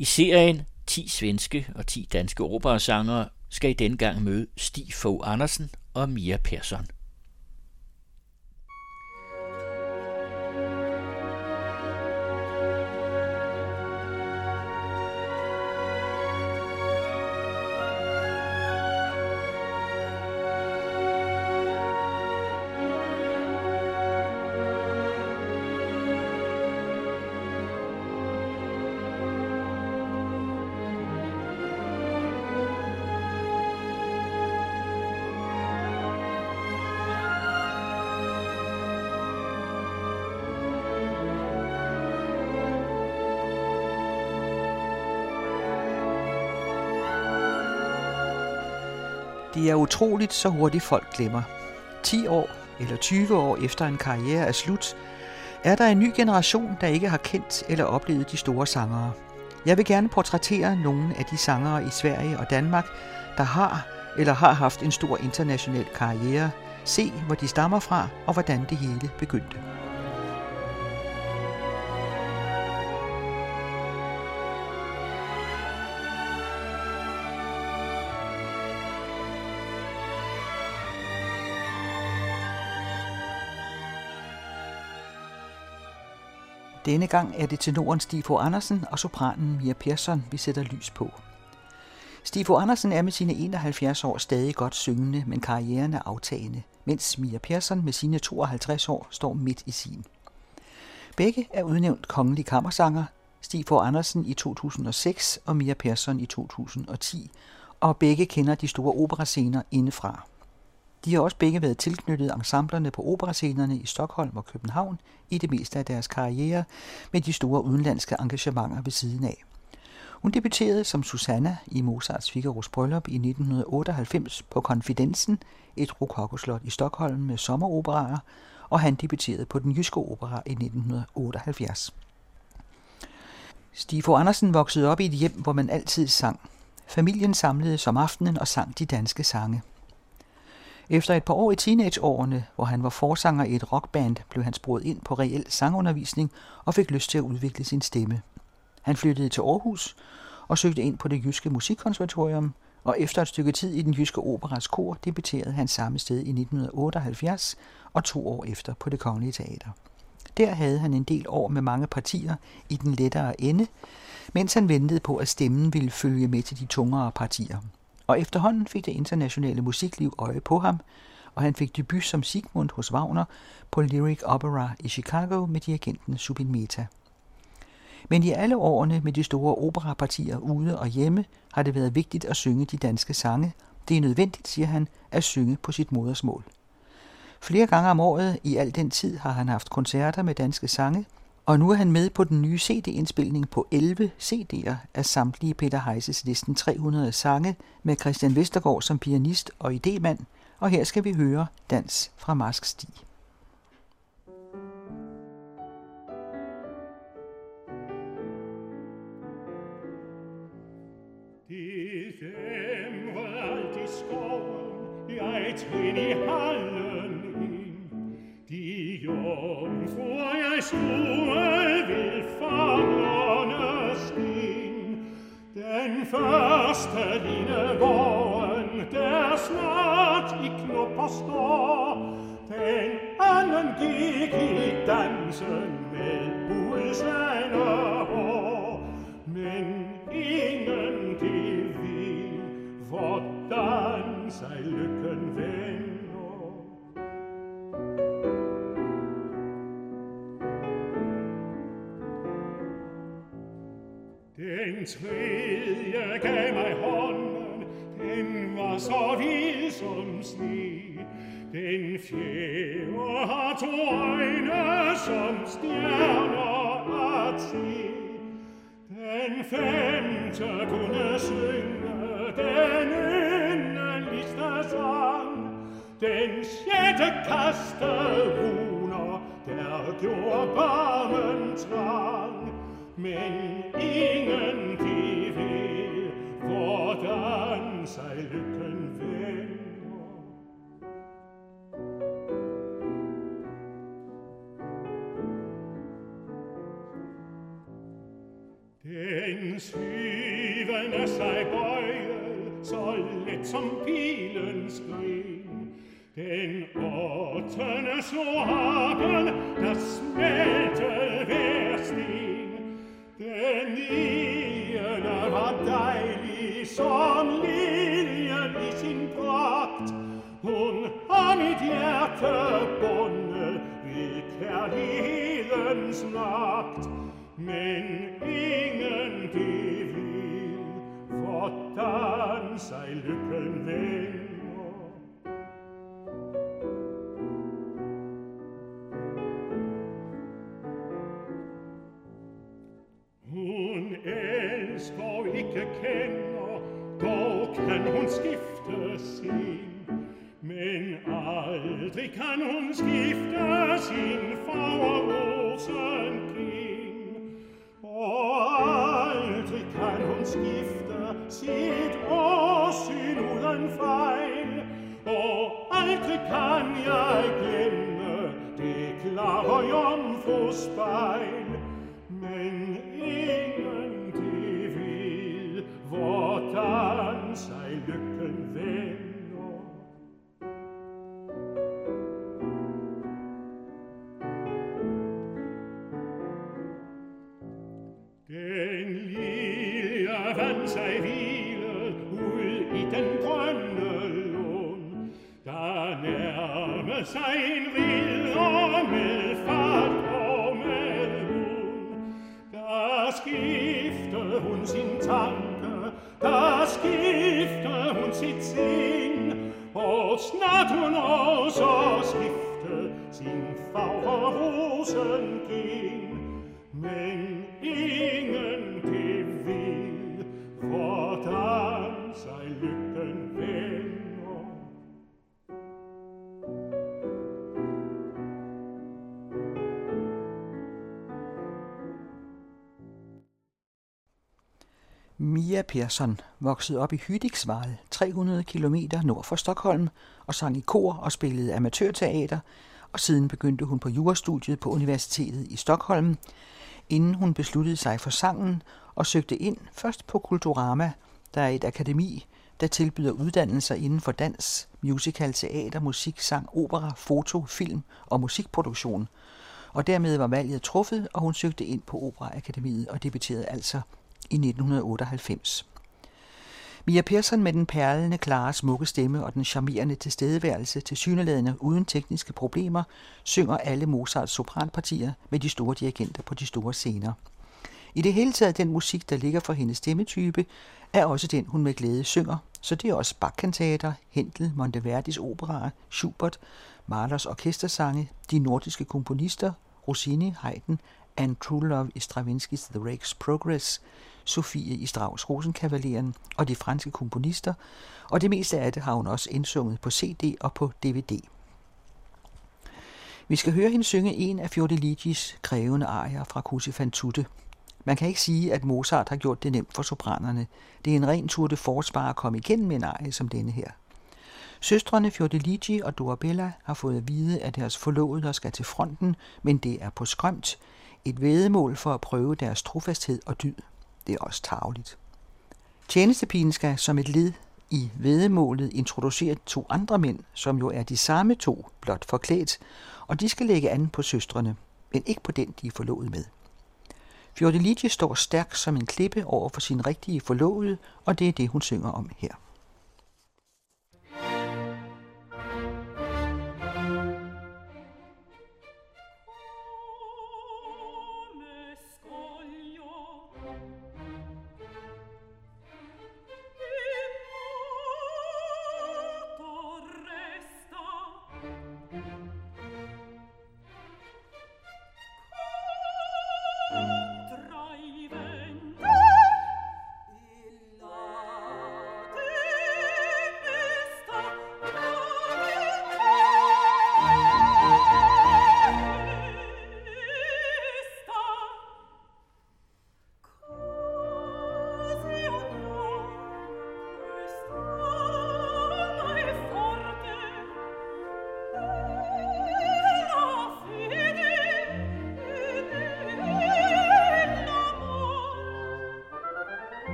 I serien 10 svenske og 10 danske operasangere skal I denne gang møde Stig Fogh Andersen og Mia Persson. Det er utroligt, så hurtigt folk glemmer. 10 år eller 20 år efter en karriere er slut, er der en ny generation, der ikke har kendt eller oplevet de store sangere. Jeg vil gerne portrættere nogle af de sangere i Sverige og Danmark, der har eller har haft en stor international karriere. Se, hvor de stammer fra og hvordan det hele begyndte. Denne gang er det tenoren Stig Fogh Andersen og sopranen Mia Persson, vi sætter lys på. Stig Fogh Andersen er med sine 71 år stadig godt syngende, men karrieren er aftagende, mens Mia Persson med sine 52 år står midt i sin. Begge er udnævnt kongelige kammersanger, Stig Fogh Andersen i 2006 og Mia Persson i 2010, og begge kender de store operascener indefra. De har også begge været tilknyttet ensemblerne på operascenerne i Stockholm og København i det meste af deres karriere med de store udenlandske engagementer ved siden af. Hun debuterede som Susanna i Mozarts Figaro's Brøllup i 1998 på Konfidensen, et rokokoslot i Stockholm med sommeroperaer, og han debuterede på Den Jyske Opera i 1978. Stig Fogh Andersen voksede op i et hjem, hvor man altid sang. Familien samledes om aftenen og sang de danske sange. Efter et par år i teenageårene, hvor han var forsanger i et rockband, blev han sporet ind på reel sangundervisning og fik lyst til at udvikle sin stemme. Han flyttede til Aarhus og søgte ind på Det Jyske Musikkonservatorium, og efter et stykke tid i Den Jyske Operas kor debuterede han samme sted i 1978 og 2 år efter på Det Kongelige Teater. Der havde han en del år med mange partier i den lettere ende, mens han ventede på, at stemmen ville følge med til de tungere partier. Og efterhånden fik det internationale musikliv øje på ham, og han fik debut som Siegmund hos Wagner på Lyric Opera i Chicago med dirigenten Zubin Mehta. Men i alle årene med de store operapartier ude og hjemme har det været vigtigt at synge de danske sange. Det er nødvendigt, siger han, at synge på sit modersmål. Flere gange om året i al den tid har han haft koncerter med danske sange, og nu er han med på den nye CD-indspilning på 11 CD'er af samtlige Peter Heises næsten 300 sange med Christian Vestergaard som pianist og idémand, og her skal vi høre Dans fra Marsk Stig. Die Jungfrau, ihr Stuhl will verlorne stehn, denn Försteline wollen des Nacht die Knopperstor, den allen Geki tanzen mit Bullseiner Hoh, mit ihnen die Wien, wo dann sei Lücken wenn. Den tredje gav mig hånden, den var så vild som sne. Den fjerde har 2 øjne, som stjerner at se. Den femte kunne synge den yndeligste sang. Den sjette kastede runer, der gjorde barmen trang. Men ingen de ved, hvordan sig lykken vender. Den syvende sig bøjede, så let som pilens gren. Den ottende slog hakken, der smeltede hver sten. Den niende var dejlig som liljen i sin pragt. Hun har mit hjerte bundet ved kærlighedens magt. Men ingen det ved, hvordan sig lykken vender. Hun elsker ikke kender, dog kan hun skifte sin. Men aldrig kan hun skifte sin farve rosenkrig. Aldrig kan hun skifte sit årsyn uden fejl, og aldrig kan jeg glemme det klare jomfruspejl. Men ingen det ved, hvordan sig lykken vender. Den lille vand sig hvilede ud i den grønne lund. Der nærmede sig en ridder med fart og med lund. Der skiftede hun sin tanke, der skiftede hun sit sind. Og snart hun også skiftede sin farve rosenkind. Men ingen det ved, hvordan sig lykken vender. Mia Persson voksede op i Hudiksvall, 300 km nord for Stockholm, og sang i kor og spillede amatørteater, og siden begyndte hun på jurastudiet på universitetet i Stockholm, inden hun besluttede sig for sangen og søgte ind først på Kulturama, der er et akademi, der tilbyder uddannelser inden for dans, musical, teater, musik, sang, opera, foto, film og musikproduktion. Og dermed var valget truffet, og hun søgte ind på Operaakademiet og debuterede altså i 1998. Mia Persson med den perlende, klare, smukke stemme og den charmerende tilstedeværelse til syneladende uden tekniske problemer, synger alle Mozarts sopranpartier med de store dirigenter på de store scener. I det hele taget, den musik, der ligger for hendes stemmetype, er også den, hun med glæde synger, så det er også Bach-kantater, Händel, Monteverdis operaer, Schubert, Mahlers orkestersange, de nordiske komponister, Rossini, Haydn, And True Love i Stravinskis The Rake's Progress, Sofie i Strauss' Rosenkavalieren og de franske komponister, og det meste af det har hun også indsunget på CD og på DVD. Vi skal høre hende synge en af Fjordeligis krævende arier fra Così fan tutte. Man kan ikke sige, at Mozart har gjort det nemt for sopranerne. Det er en ren tour de force bare at komme igen med en arie som denne her. Søstrene Fjordeligi og Dorabella har fået at vide, at deres forlovede og skal til fronten, men det er på skrømt. Et væddemål for at prøve deres trofasthed og dyd. Det er også tarveligt. Tjenestepigen skal som et led i væddemålet introducere to andre mænd, som jo er de samme to, blot forklædt, og de skal lægge an på søstrene, men ikke på den, de er forlovet med. Fjordeligi står stærk som en klippe over for sin rigtige forlovede, og det er det, hun synger om her. Träumen,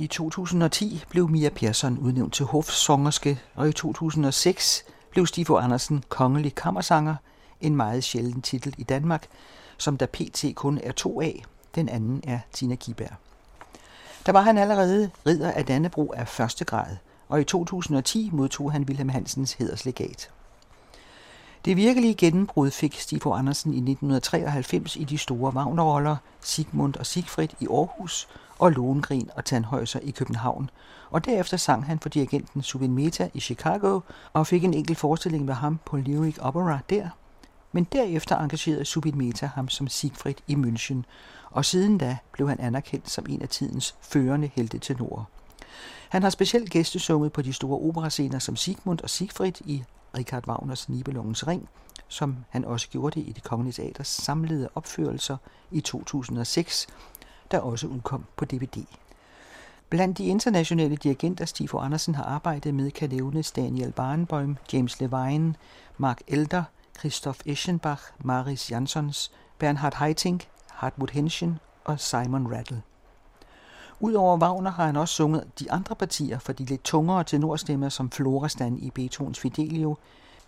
I 2010 blev Mia Persson udnævnt til hofsongerske, og i 2006 blev Stig Fogh Andersen kongelig kammersanger, en meget sjælden titel i Danmark, som der pt. Kun er 2 af, den anden er Tina Kiberg. Der var han allerede ridder af Dannebrog af første grad, og i 2010 modtog han Wilhelm Hansens hæderslegat. Det virkelige gennembrud fik Stig Fogh Andersen i 1993 i de store Wagner-roller Siegmund og Siegfried i Aarhus og Lohengrin og Tannhäuser i København, og derefter sang han for dirigenten Zubin Mehta i Chicago og fik en enkelt forestilling med ham på Lyric Opera der, men derefter engagerede Zubin Mehta ham som Siegfried i München, og siden da blev han anerkendt som en af tidens førende heltetenorer. Han har specielt gæstesunget på de store operascener som Siegmund og Siegfried i Richard Wagners Nibelungens Ring, som han også gjorde det i Det Kongelige Teaters samlede opførelser i 2006, der også udkom på DVD. Blandt de internationale dirigenter Stig Fogh Andersen har arbejdet med, kan nævnes Daniel Barenboim, James Levine, Mark Elder, Christoph Eschenbach, Mariss Jansons, Bernhard Haitink, Hartmut Henschen og Simon Rattle. Udover Wagner har han også sunget de andre partier for de lidt tungere tenorstemmer som Florestan i Beethovens Fidelio,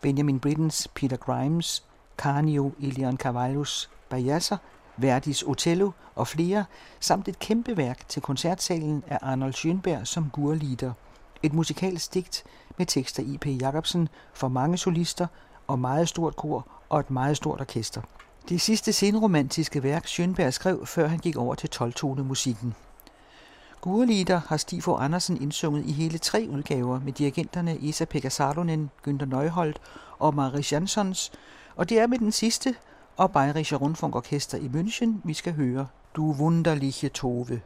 Benjamin Brittens Peter Grimes, Carnio i Leon Cavallos Bajazzer, Verdis Otello og flere, samt et kæmpe værk til koncertsalen af Arnold Schönberg som Gurre-Lieder, et musikalsk digt med tekster I.P. Jacobsen for mange solister og meget stort kor og et meget stort orkester. Det sidste senromantiske værk Schönberg skrev, før han gik over til 12-tonemusikken. Gurre-Lieder har Stig Fogh Andersen indsunget i hele 3 udgaver med dirigenterne Esa-Pekka Salonen, Günther Neuholt og Mariss Jansons, og det er med den sidste og Bayerische Rundfunkorkester i München, vi skal høre Du wunderliche Tove.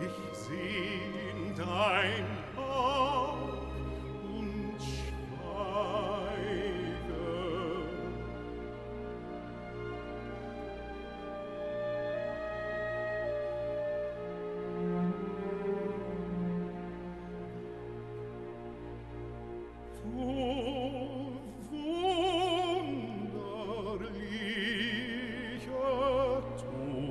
ich seh in dein Auge und schweige. So wunderlicher Ton.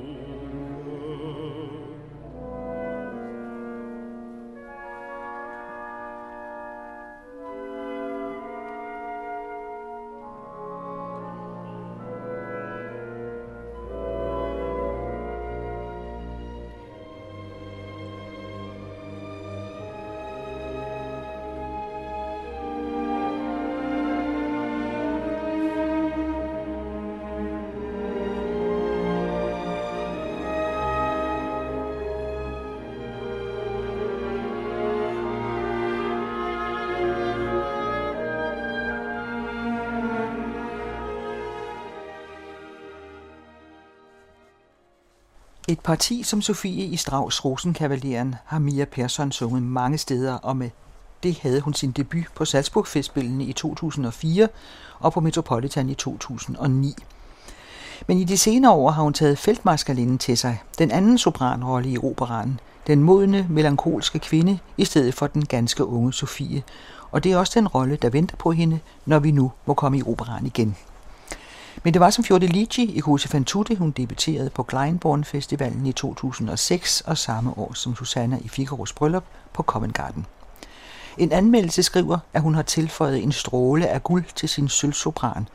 Et parti som Sofie i Strauss' Rosenkavalieren har Mia Persson sunget mange steder, og med det havde hun sin debut på Salzburg Festspillene i 2004 og på Metropolitan i 2009. Men i de senere år har hun taget feltmarskalinden til sig, den anden sopranrolle i operaen, den modne, melankolske kvinde i stedet for den ganske unge Sofie, og det er også den rolle, der venter på hende, når vi nu må komme i operaen igen. Men det var som Fjordeligi i Così fan tutte, hun debuterede på Kleinborn-festivalen i 2006 og samme år som Susanna i Figaro's Brøllup på Covent Garden. En anmeldelse skriver, at hun har tilføjet en stråle af guld til sin sølvsopran,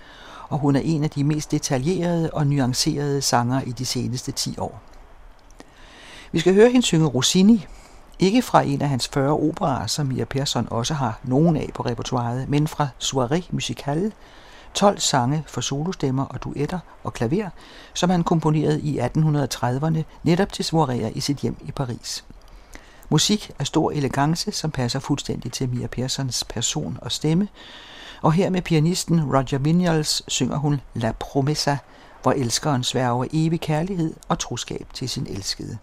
og hun er en af de mest detaljerede og nuancerede sangere i de seneste 10 år. Vi skal høre hende synge Rossini, ikke fra en af hans 40 operaer, som Mia Persson også har nogen af på repertoiret, men fra Soirée Musicale, 12 sange for solostemmer og duetter og klaver, som han komponerede i 1830'erne netop til soiréer i sit hjem i Paris. Musik af stor elegance, som passer fuldstændig til Mia Perssons person og stemme, og her med pianisten Roger Vignals synger hun La Promessa, hvor elskeren sværger evig kærlighed og troskab til sin elskede.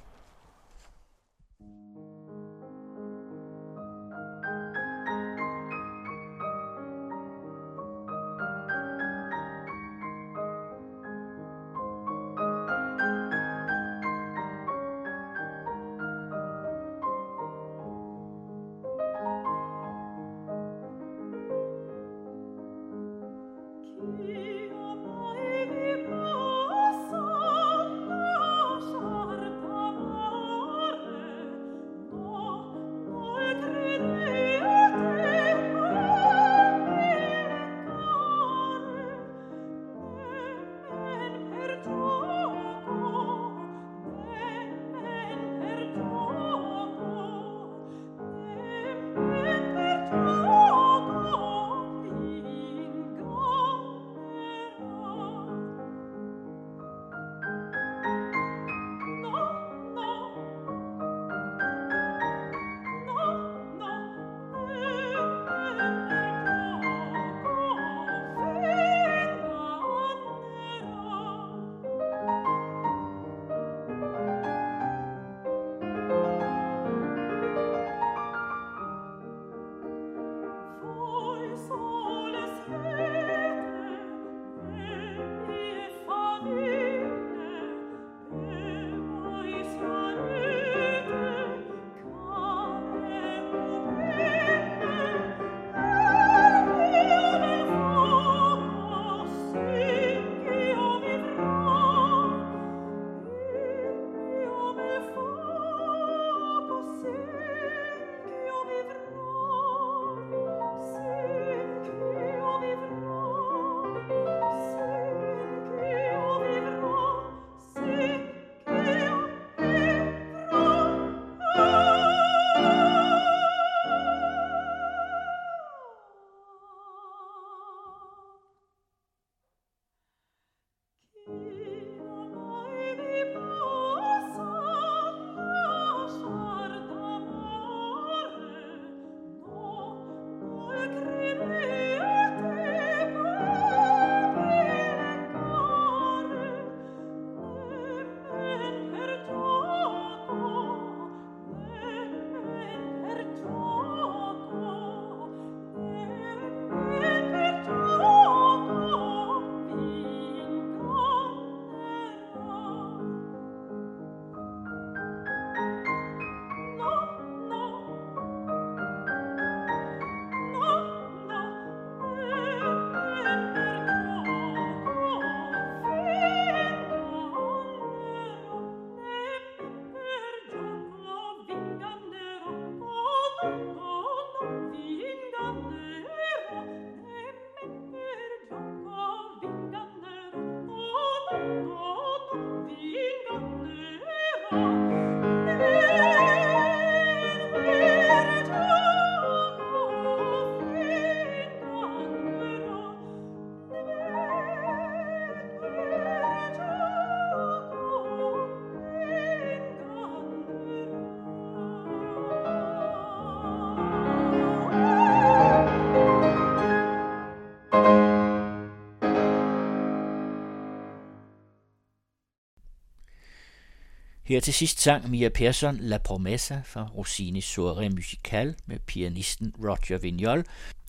Her til sidst sang Mia Persson La Promessa fra Rossinis Soirée Musicale med pianisten Roger Vignol,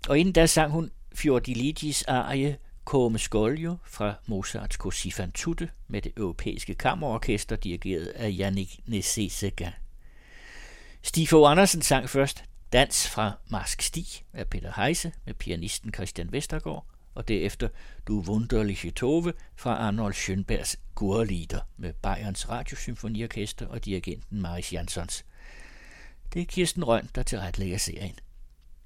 og inden da sang hun Fjordeligis arie Come Scoglio fra Mozarts Così fan tutte med det europæiske kammerorkester dirigeret af Jannik Nesesega. Stig Fogh Andersen sang først Dans fra Marsk Stig af Peter Heise med pianisten Christian Vestergaard, og derefter Du wunderliche Tove fra Arnold Schönbergs Gurre-Lieder med Bayerns Radiosymfoniorkester og dirigenten Mariss Jansons. Det er Kirsten Røn, der tilrettelægger serien.